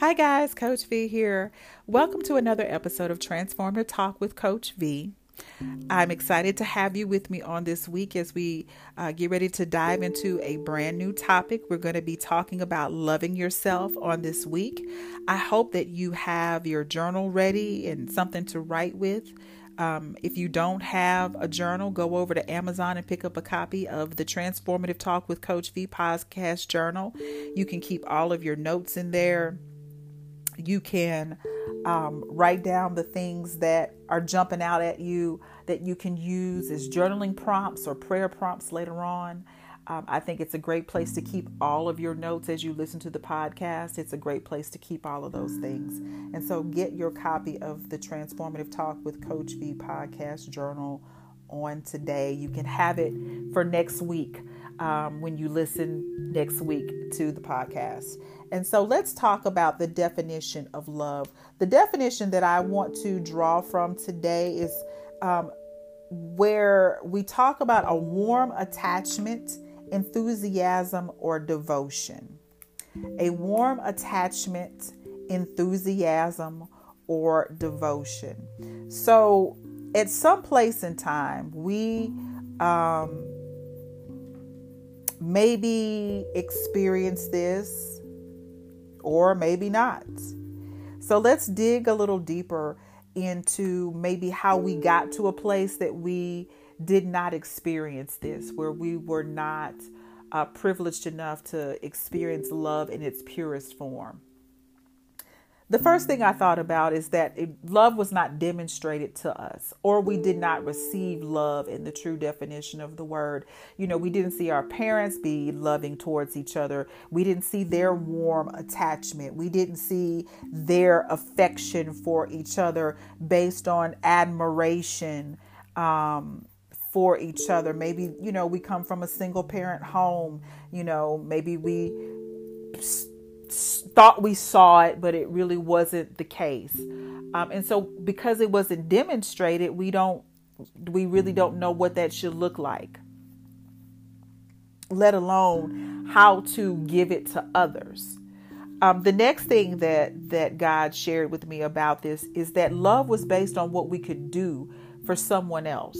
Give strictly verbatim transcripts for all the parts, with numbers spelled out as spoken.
Hi guys, Coach V here. Welcome to another episode of Transformative Talk with Coach V. I'm excited to have you with me on this week as we uh, get ready to dive into a brand new topic. We're going to be talking about loving yourself on this week. I hope that you have your journal ready and something to write with. Um, if you don't have a journal, go over to Amazon and pick up a copy of the Transformative Talk with Coach V podcast journal. You can keep all of your notes in there. You can um, write down the things that are jumping out at you that you can use as journaling prompts or prayer prompts later on. Um, I think it's a great place to keep all of your notes as you listen to the podcast. It's a great place to keep all of those things. And so get your copy of the Transformative Talk with Coach V podcast journal on today. You can have it for next week um, when you listen next week to the podcast. And so let's talk about the definition of love. The definition that I want to draw from today is um, where we talk about a warm attachment, enthusiasm, or devotion. A warm attachment, enthusiasm, or devotion. So at some place in time, we um, maybe experience this or maybe not. So let's dig a little deeper into maybe how we got to a place that we did not experience this, where we were not uh, privileged enough to experience love in its purest form. The first thing I thought about is that it, love was not demonstrated to us, or we did not receive love in the true definition of the word. You know, we didn't see our parents be loving towards each other. We didn't see their warm attachment. We didn't see their affection for each other based on admiration, um, for each other. Maybe, you know, we come from a single parent home, you know, maybe we st- thought we saw it, but it really wasn't the case. Um, and so because it wasn't demonstrated, we don't, we really don't know what that should look like, let alone how to give it to others. Um, the next thing that, that God shared with me about this is that love was based on what we could do for someone else.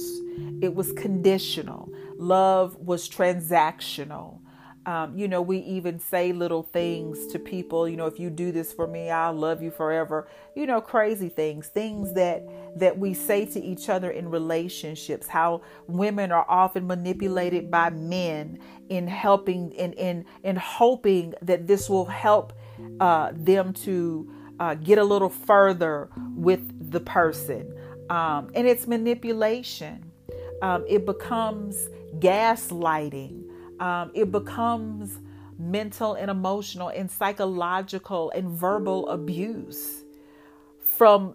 It was conditional. Love was transactional. Um, you know, we even say little things to people, you know, if you do this for me, I'll love you forever. You know, crazy things, things that that we say to each other in relationships, how women are often manipulated by men in helping in in, in hoping that this will help uh, them to uh, get a little further with the person. Um, and it's manipulation. Um, it becomes gaslighting. Um, it becomes mental and emotional and psychological and verbal abuse from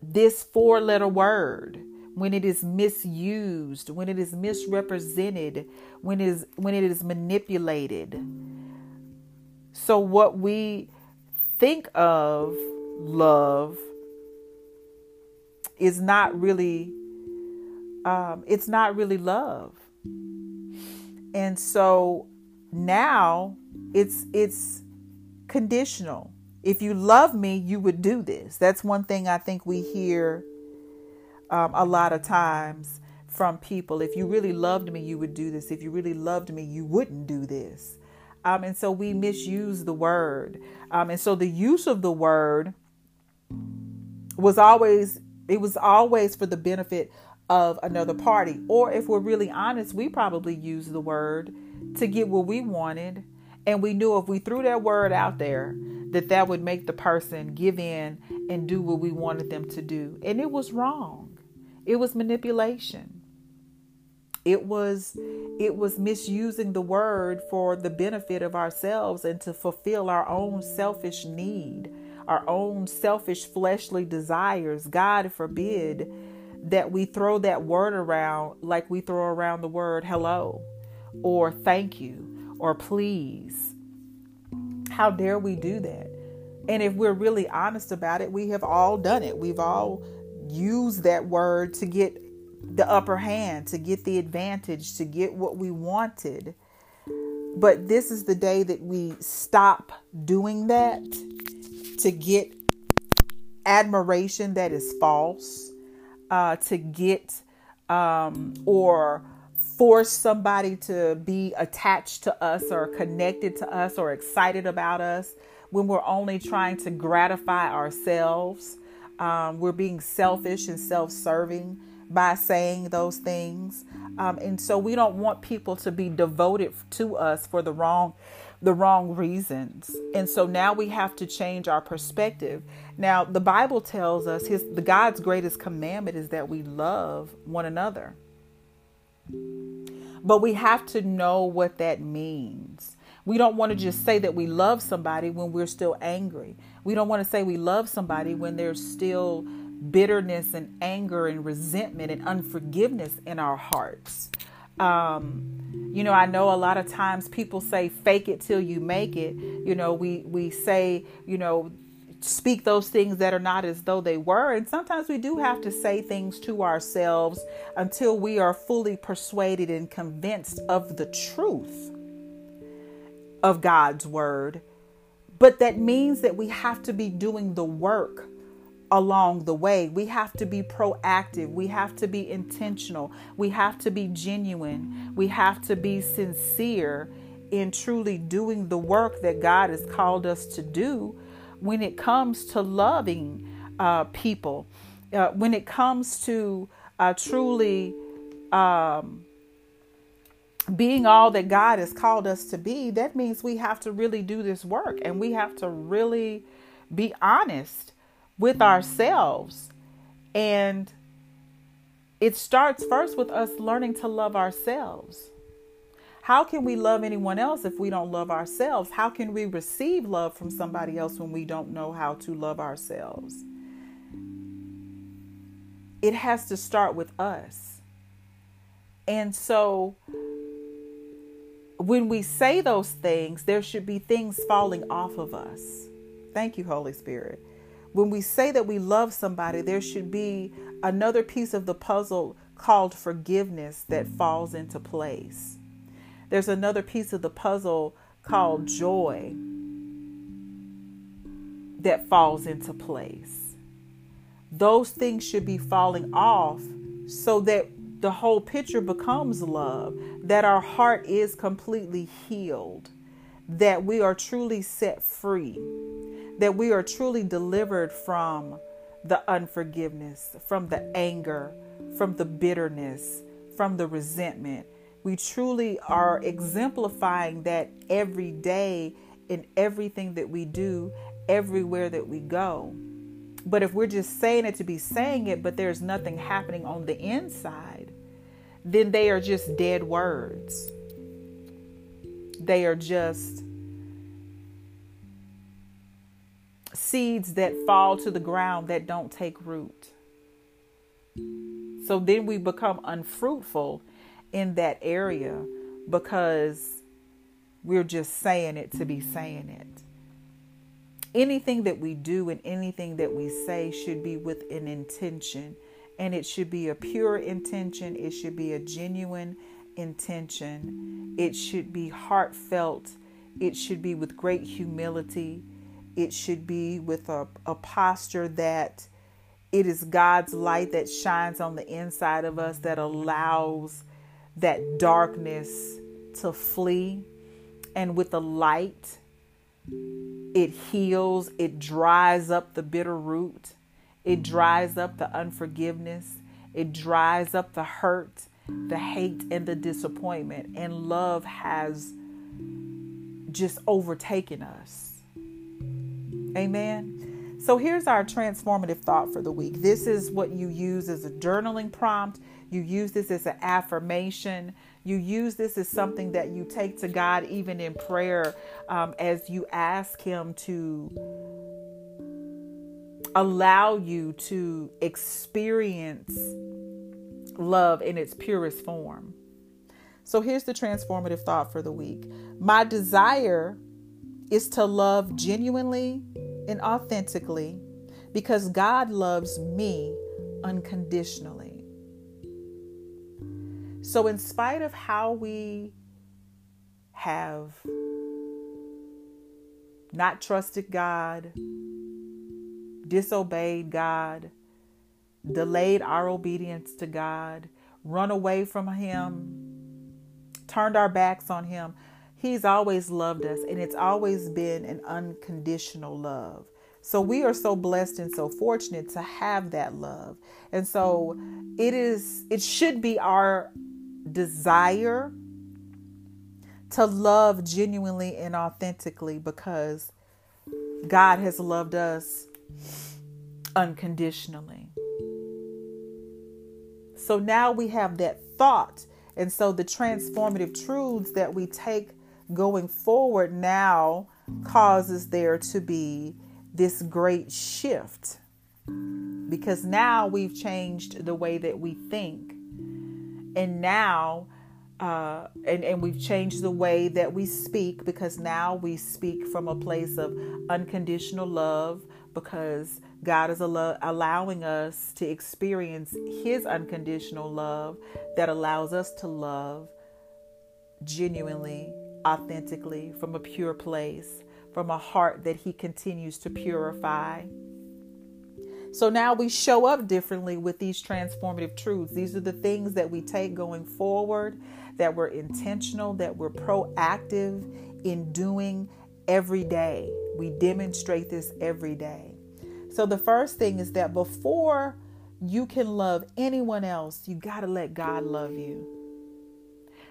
this four-letter word when it is misused, when it is misrepresented, when it is, when it is manipulated. So what we think of love is not really, um, it's not really love. And so now it's it's conditional. If you love me, you would do this. That's one thing I think we hear um, a lot of times from people. If you really loved me, you would do this. If you really loved me, you wouldn't do this. Um, and so we misuse the word. Um, and so the use of the word was always, it was always for the benefit of another party. Or if we're really honest, we probably used the word to get what we wanted. And we knew if we threw that word out there, that that would make the person give in and do what we wanted them to do. And it was wrong. It was manipulation. It was, it was misusing the word for the benefit of ourselves and to fulfill our own selfish need, our own selfish fleshly desires. God forbid that we throw that word around like we throw around the word hello or thank you or please. How dare we do that? And if we're really honest about it, we have all done it. We've all used that word to get the upper hand, to get the advantage, to get what we wanted. But this is the day that we stop doing that to get admiration that is false, uh, to get um, or force somebody to be attached to us or connected to us or excited about us when we're only trying to gratify ourselves. Um, we're being selfish and self-serving by saying those things. Um, and so we don't want people to be devoted to us for the wrong the wrong reasons. And so now we have to change our perspective. Now, the Bible tells us his the God's greatest commandment is that we love one another. But we have to know what that means. We don't want to just say that we love somebody when we're still angry. We don't want to say we love somebody when there's still bitterness and anger and resentment and unforgiveness in our hearts. Um, you know, I know a lot of times people say fake it till you make it. You know, we, we say, you know, speak those things that are not as though they were. And sometimes we do have to say things to ourselves until we are fully persuaded and convinced of the truth of God's word. But that means that we have to be doing the work along the way. We have to be proactive. We have to be intentional. We have to be genuine. We have to be sincere in truly doing the work that God has called us to do when it comes to loving uh, people, uh, when it comes to uh, truly um, being all that God has called us to be. That means we have to really do this work, and we have to really be honest with ourselves. And it starts first with us learning to love ourselves. How can we love anyone else if we don't love ourselves? How can we receive love from somebody else when we don't know how to love ourselves? It has to start with us. And so when we say those things, there should be things falling off of us. Thank you, Holy Spirit. When we say that we love somebody, there should be another piece of the puzzle called forgiveness that falls into place. There's another piece of the puzzle called joy that falls into place. Those things should be falling off so that the whole picture becomes love, that our heart is completely healed, that we are truly set free, that we are truly delivered from the unforgiveness, from the anger, from the bitterness, from the resentment. We truly are exemplifying that every day in everything that we do, everywhere that we go. But if we're just saying it to be saying it, but there's nothing happening on the inside, then they are just dead words. They are just seeds that fall to the ground that don't take root. So then we become unfruitful in that area because we're just saying it to be saying it. Anything that we do and anything that we say should be with an intention, and it should be a pure intention. It should be a genuine intention. It should be heartfelt. It should be with great humility. It should be with a, a posture that it is God's light that shines on the inside of us that allows that darkness to flee. And with the light, it heals, it dries up the bitter root, it dries up the unforgiveness, it dries up the hurt, the hate, and the disappointment. And love has just overtaken us. Amen. So here's our transformative thought for the week. This is what you use as a journaling prompt. You use this as an affirmation. You use this as something that you take to God, even in prayer, um, as you ask Him to allow you to experience love in its purest form. So here's the transformative thought for the week. My desire is to love genuinely and authentically because God loves me unconditionally. So in spite of how we have not trusted God, disobeyed God, delayed our obedience to God, run away from Him, turned our backs on Him, He's always loved us, and it's always been an unconditional love. So we are so blessed and so fortunate to have that love. And so it is, it should be our desire to love genuinely and authentically, because God has loved us unconditionally. So now we have that thought. And so the transformative truths that we take going forward now causes there to be this great shift, because now we've changed the way that we think, and now uh, and, and we've changed the way that we speak, because now we speak from a place of unconditional love, because God is al- allowing us to experience His unconditional love that allows us to love genuinely, authentically, from a pure place, from a heart that He continues to purify. So now we show up differently with these transformative truths. These are the things that we take going forward, that we're intentional, that we're proactive in doing every day. We demonstrate this every day. So the first thing is that before you can love anyone else, you got to let God love you.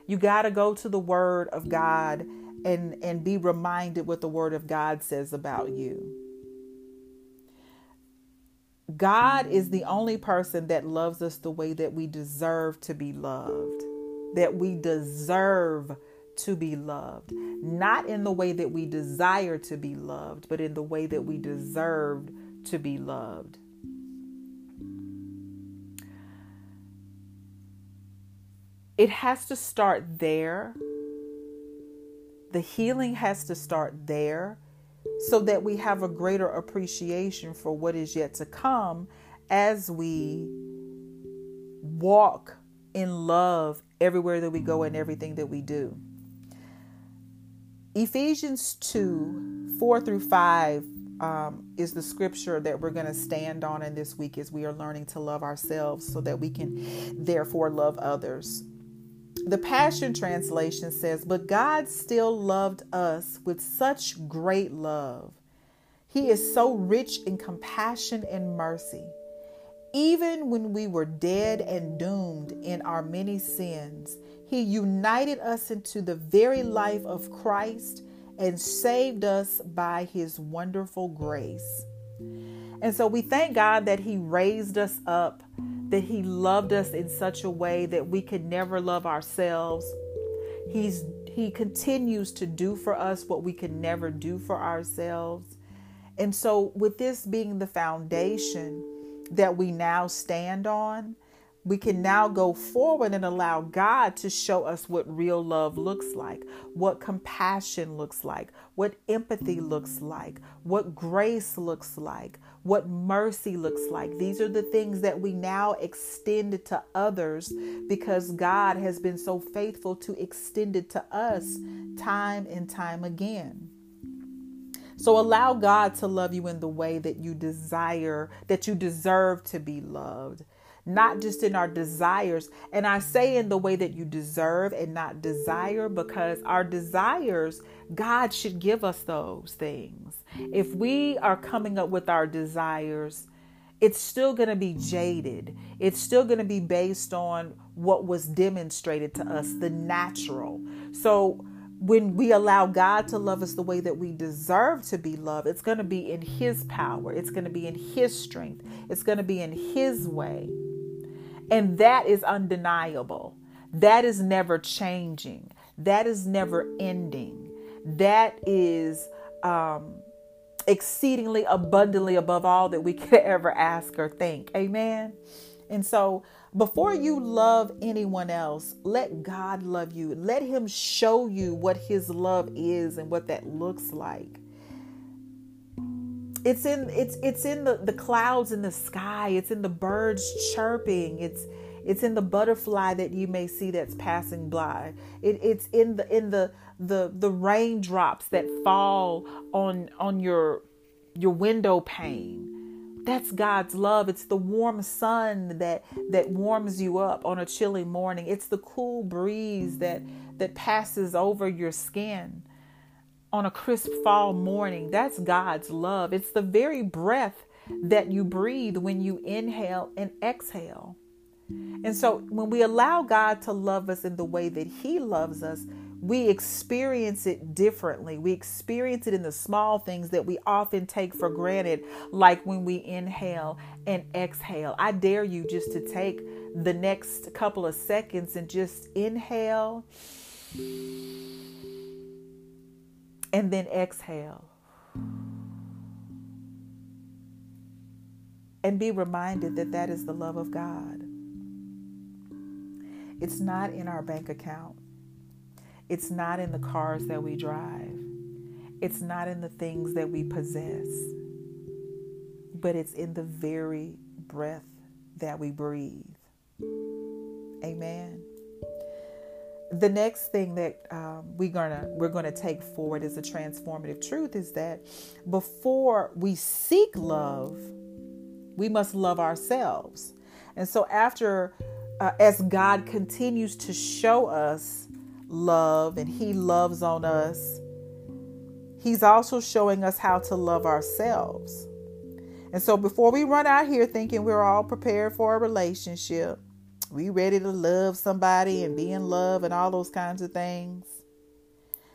You got to go to the Word of God and, and be reminded what the Word of God says about you. God is the only person that loves us the way that we deserve to be loved, that we deserve to be loved, not in the way that we desire to be loved, but in the way that we deserved to be loved. It has to start there. The healing has to start there, so that we have a greater appreciation for what is yet to come as we walk in love everywhere that we go and everything that we do. Ephesians two, four through five um, is the scripture that we're going to stand on in this week as we are learning to love ourselves so that we can therefore love others. The Passion Translation says, "But God still loved us with such great love. He is so rich in compassion and mercy. Even when we were dead and doomed in our many sins, He united us into the very life of Christ and saved us by His wonderful grace." And so we thank God that He raised us up, that He loved us in such a way that we could never love ourselves. He's, he continues to do for us what we could never do for ourselves. And so with this being the foundation that we now stand on, we can now go forward and allow God to show us what real love looks like, what compassion looks like, what empathy looks like, what grace looks like, what mercy looks like. These are the things that we now extend to others, because God has been so faithful to extend it to us time and time again. So allow God to love you in the way that you desire, that you deserve to be loved. Not just in our desires. And I say in the way that you deserve and not desire, because our desires, God should give us those things. If we are coming up with our desires, it's still going to be jaded. It's still going to be based on what was demonstrated to us, the natural. So when we allow God to love us the way that we deserve to be loved, it's going to be in His power. It's going to be in His strength. It's going to be in His way. And that is undeniable. That is never changing. That is never ending. That is um, exceedingly abundantly above all that we could ever ask or think. Amen. And so before you love anyone else, let God love you. Let Him show you what His love is and what that looks like. It's in it's it's in the, the clouds in the sky. It's in the birds chirping. It's it's in the butterfly that you may see that's passing by. It it's in the in the the the raindrops that fall on on your your window pane. That's God's love. It's the warm sun that that warms you up on a chilly morning. It's the cool breeze that that passes over your skin on a crisp fall morning. That's God's love. It's the very breath that you breathe when you inhale and exhale. And so when we allow God to love us in the way that He loves us, we experience it differently. We experience it in the small things that we often take for granted, like when we inhale and exhale. I dare you just to take the next couple of seconds and just inhale and then exhale. And be reminded that that is the love of God. It's not in our bank account. It's not in the cars that we drive. It's not in the things that we possess, but it's in the very breath that we breathe. Amen. The next thing that um, we're gonna we're gonna take forward as a transformative truth is that before we seek love, we must love ourselves. And so after, uh, as God continues to show us love and He loves on us, He's also showing us how to love ourselves. And so before we run out here thinking we're all prepared for a relationship, we ready to love somebody and be in love and all those kinds of things,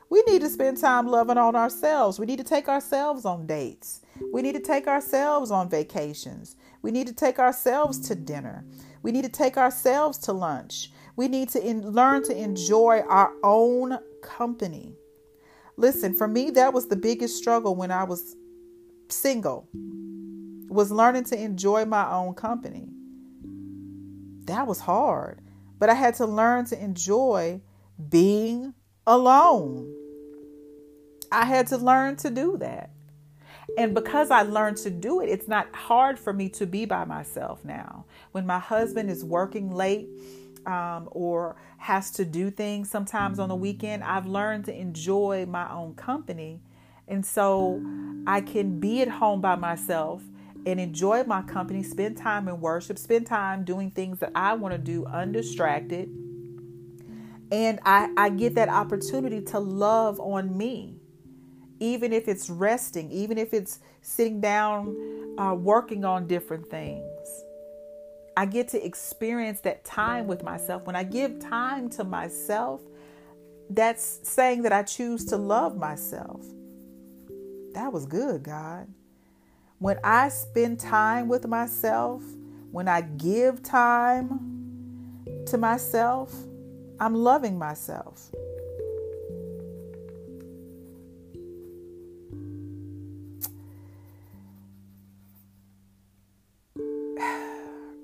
we need to spend time loving on ourselves. We need to take ourselves on dates. We need to take ourselves on vacations. We need to take ourselves to dinner. We need to take ourselves to lunch. We need to in, learn to enjoy our own company. Listen, for me, that was the biggest struggle when I was single, was learning to enjoy my own company. That was hard, but I had to learn to enjoy being alone. I had to learn to do that. And because I learned to do it, it's not hard for me to be by myself now. When my husband is working late, Um, or has to do things sometimes on the weekend, I've learned to enjoy my own company. And so I can be at home by myself and enjoy my company, spend time in worship, spend time doing things that I want to do undistracted. And I, I get that opportunity to love on me, even if it's resting, even if it's sitting down, uh, working on different things. I get to experience that time with myself. When I give time to myself, that's saying that I choose to love myself. That was good, God. When I spend time with myself, when I give time to myself, I'm loving myself.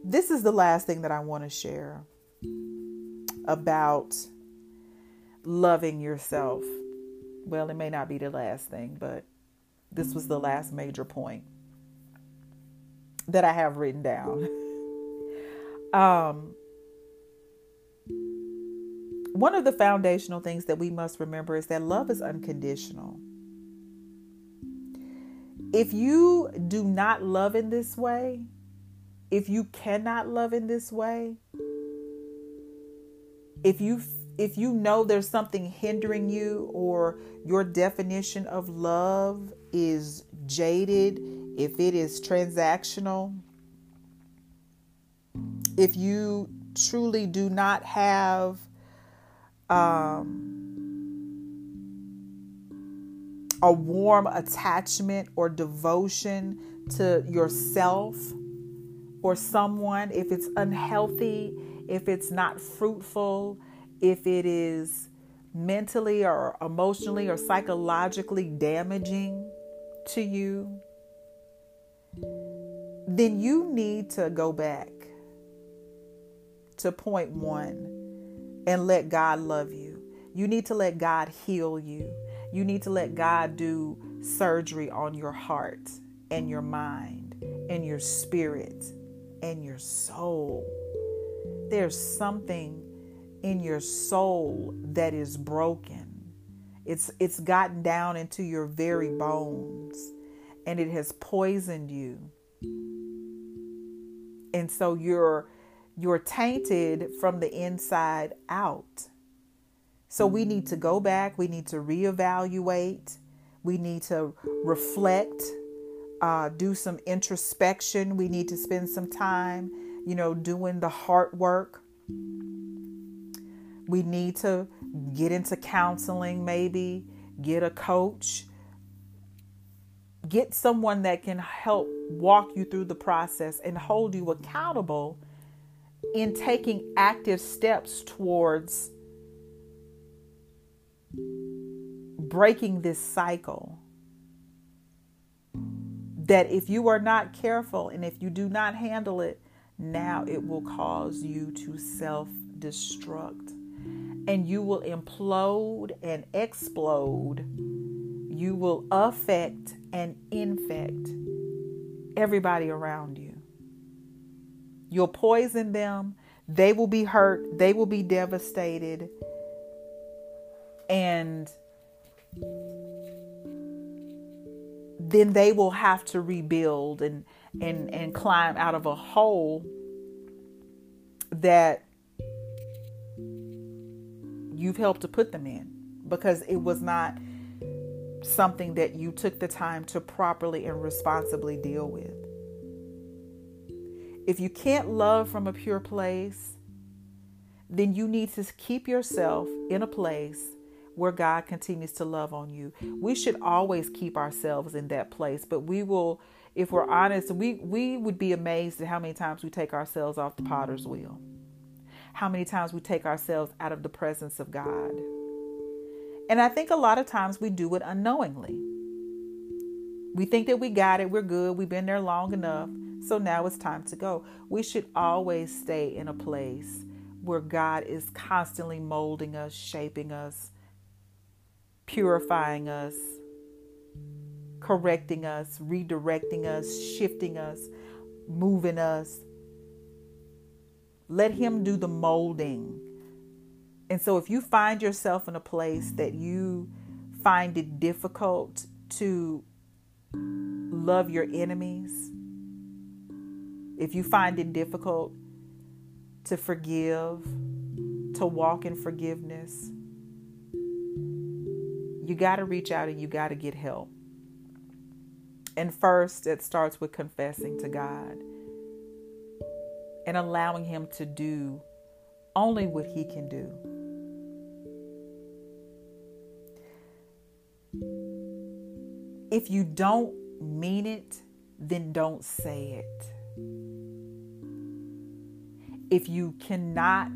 This is the last thing that I want to share about loving yourself. Well, it may not be the last thing, but this was the last major point that I have written down. Um, one of the foundational things that we must remember is that love is unconditional. If you do not love in this way, if you cannot love in this way, if you if you know there's something hindering you, or your definition of love is jaded, if it is transactional, if you truly do not have um, a warm attachment or devotion to yourself or someone, if it's unhealthy, if it's not fruitful, if it is mentally or emotionally or psychologically damaging to you, then you need to go back to point one and let God love you. You need to let God heal you. You need to let God do surgery on your heart and your mind and your spirit and your soul. There's something in your soul that is broken. It's it's gotten down into your very bones and it has poisoned you. And so you're you're tainted from the inside out. So we need to go back. We need to reevaluate. We need to reflect, uh, do some introspection. We need to spend some time, you know, doing the heart work. We need to get into counseling, maybe get a coach, get someone that can help walk you through the process and hold you accountable in taking active steps towards breaking this cycle. That if you are not careful and if you do not handle it, now it will cause you to self-destruct. And you will implode and explode. You will affect and infect everybody around you. You'll poison them. They will be hurt. They will be devastated. And then they will have to rebuild and, and, and climb out of a hole that you've helped to put them in, because it was not something that you took the time to properly and responsibly deal with. If you can't love from a pure place, then you need to keep yourself in a place where God continues to love on you. We should always keep ourselves in that place, but we will, if we're honest, we, we would be amazed at how many times we take ourselves off the potter's wheel. How many times we take ourselves out of the presence of God. And I think a lot of times we do it unknowingly. We think that we got it. We're good. We've been there long enough. So now it's time to go. We should always stay in a place where God is constantly molding us, shaping us, purifying us, correcting us, redirecting us, shifting us, moving us. Let him do the molding. And so if you find yourself in a place that you find it difficult to love your enemies, if you find it difficult to forgive, to walk in forgiveness, you got to reach out and you got to get help. And first, it starts with confessing to God and allowing him to do only what he can do. If you don't mean it, then don't say it. If you cannot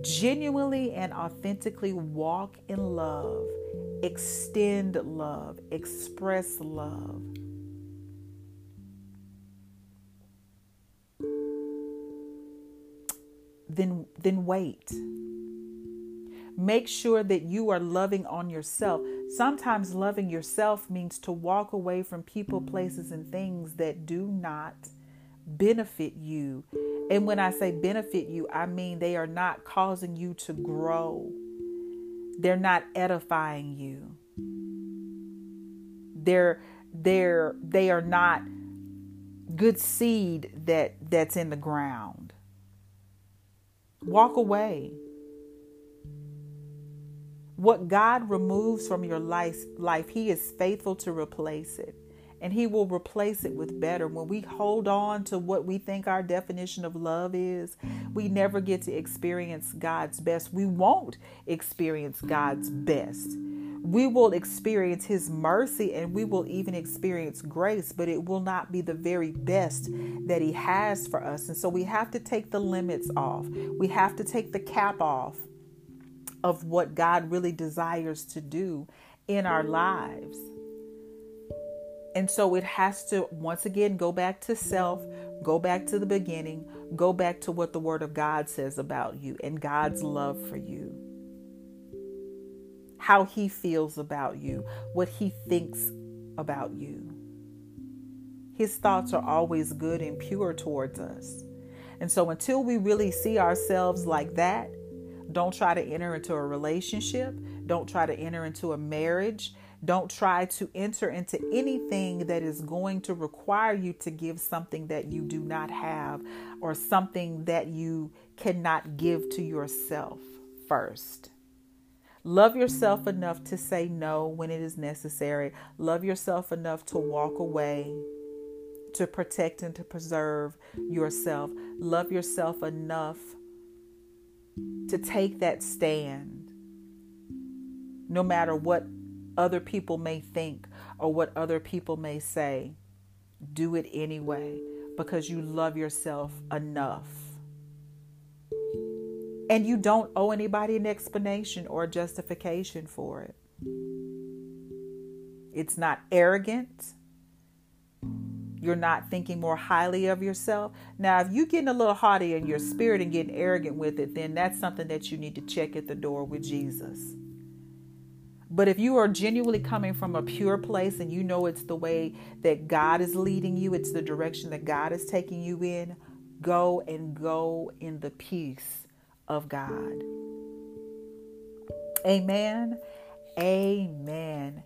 genuinely and authentically walk in love, extend love, express love, Then, then wait. Make sure that you are loving on yourself. Sometimes loving yourself means to walk away from people, places, and things that do not benefit you. And when I say benefit you, I mean they are not causing you to grow. They're not edifying you. They're, they're, they are not good seed that, that's in the ground. Walk away. What God removes from your life, life, he is faithful to replace it. And he will replace it with better. When we hold on to what we think our definition of love is, we never get to experience God's best. We won't experience God's best. We will experience his mercy and we will even experience grace, but it will not be the very best that he has for us. And so we have to take the limits off. We have to take the cap off of what God really desires to do in our lives. And so it has to, once again, go back to self, go back to the beginning, go back to what the Word of God says about you and God's love for you. How he feels about you, what he thinks about you. His thoughts are always good and pure towards us. And so until we really see ourselves like that, don't try to enter into a relationship. Don't try to enter into a marriage. Don't try to enter into anything that is going to require you to give something that you do not have or something that you cannot give to yourself first. Love yourself enough to say no when it is necessary. Love yourself enough to walk away, to protect and to preserve yourself. Love yourself enough to take that stand, no matter what other people may think or what other people may say. Do it anyway because you love yourself enough. And you don't owe anybody an explanation or a justification for it. It's not arrogant. You're not thinking more highly of yourself. Now, if you're getting a little haughty in your spirit and getting arrogant with it, then that's something that you need to check at the door with Jesus. But if you are genuinely coming from a pure place and you know it's the way that God is leading you, it's the direction that God is taking you in, go and go in the peace of God. Amen. Amen.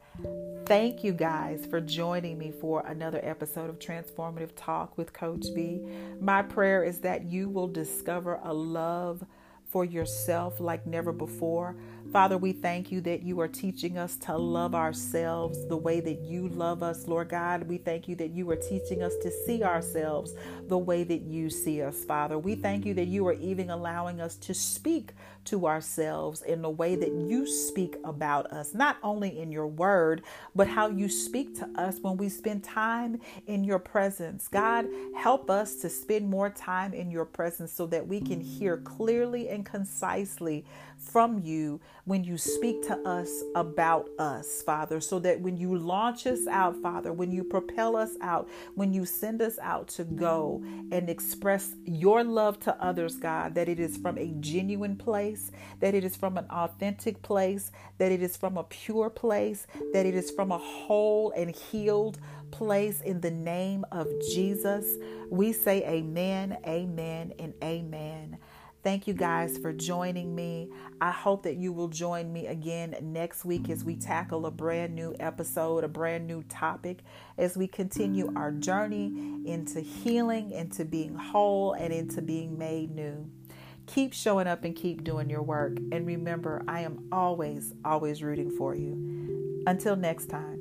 Thank you guys for joining me for another episode of Transformative Talk with Coach V. My prayer is that you will discover a love for yourself like never before. Father, we thank you that you are teaching us to love ourselves the way that you love us, Lord God. We thank you that you are teaching us to see ourselves the way that you see us, Father. We thank you that you are even allowing us to speak to ourselves in the way that you speak about us, not only in your word, but how you speak to us when we spend time in your presence. God, help us to spend more time in your presence so that we can hear clearly and concisely from you when you speak to us about us, Father, so that when you launch us out, Father, when you propel us out, when you send us out to go and express your love to others, God, that it is from a genuine place, that it is from an authentic place, that it is from a pure place, that it is from a whole and healed place in the name of Jesus. We say amen, amen, and amen. Thank you guys for joining me. I hope that you will join me again next week as we tackle a brand new episode, a brand new topic, as we continue our journey into healing, into being whole, and into being made new. Keep showing up and keep doing your work. And remember, I am always, always rooting for you. Until next time.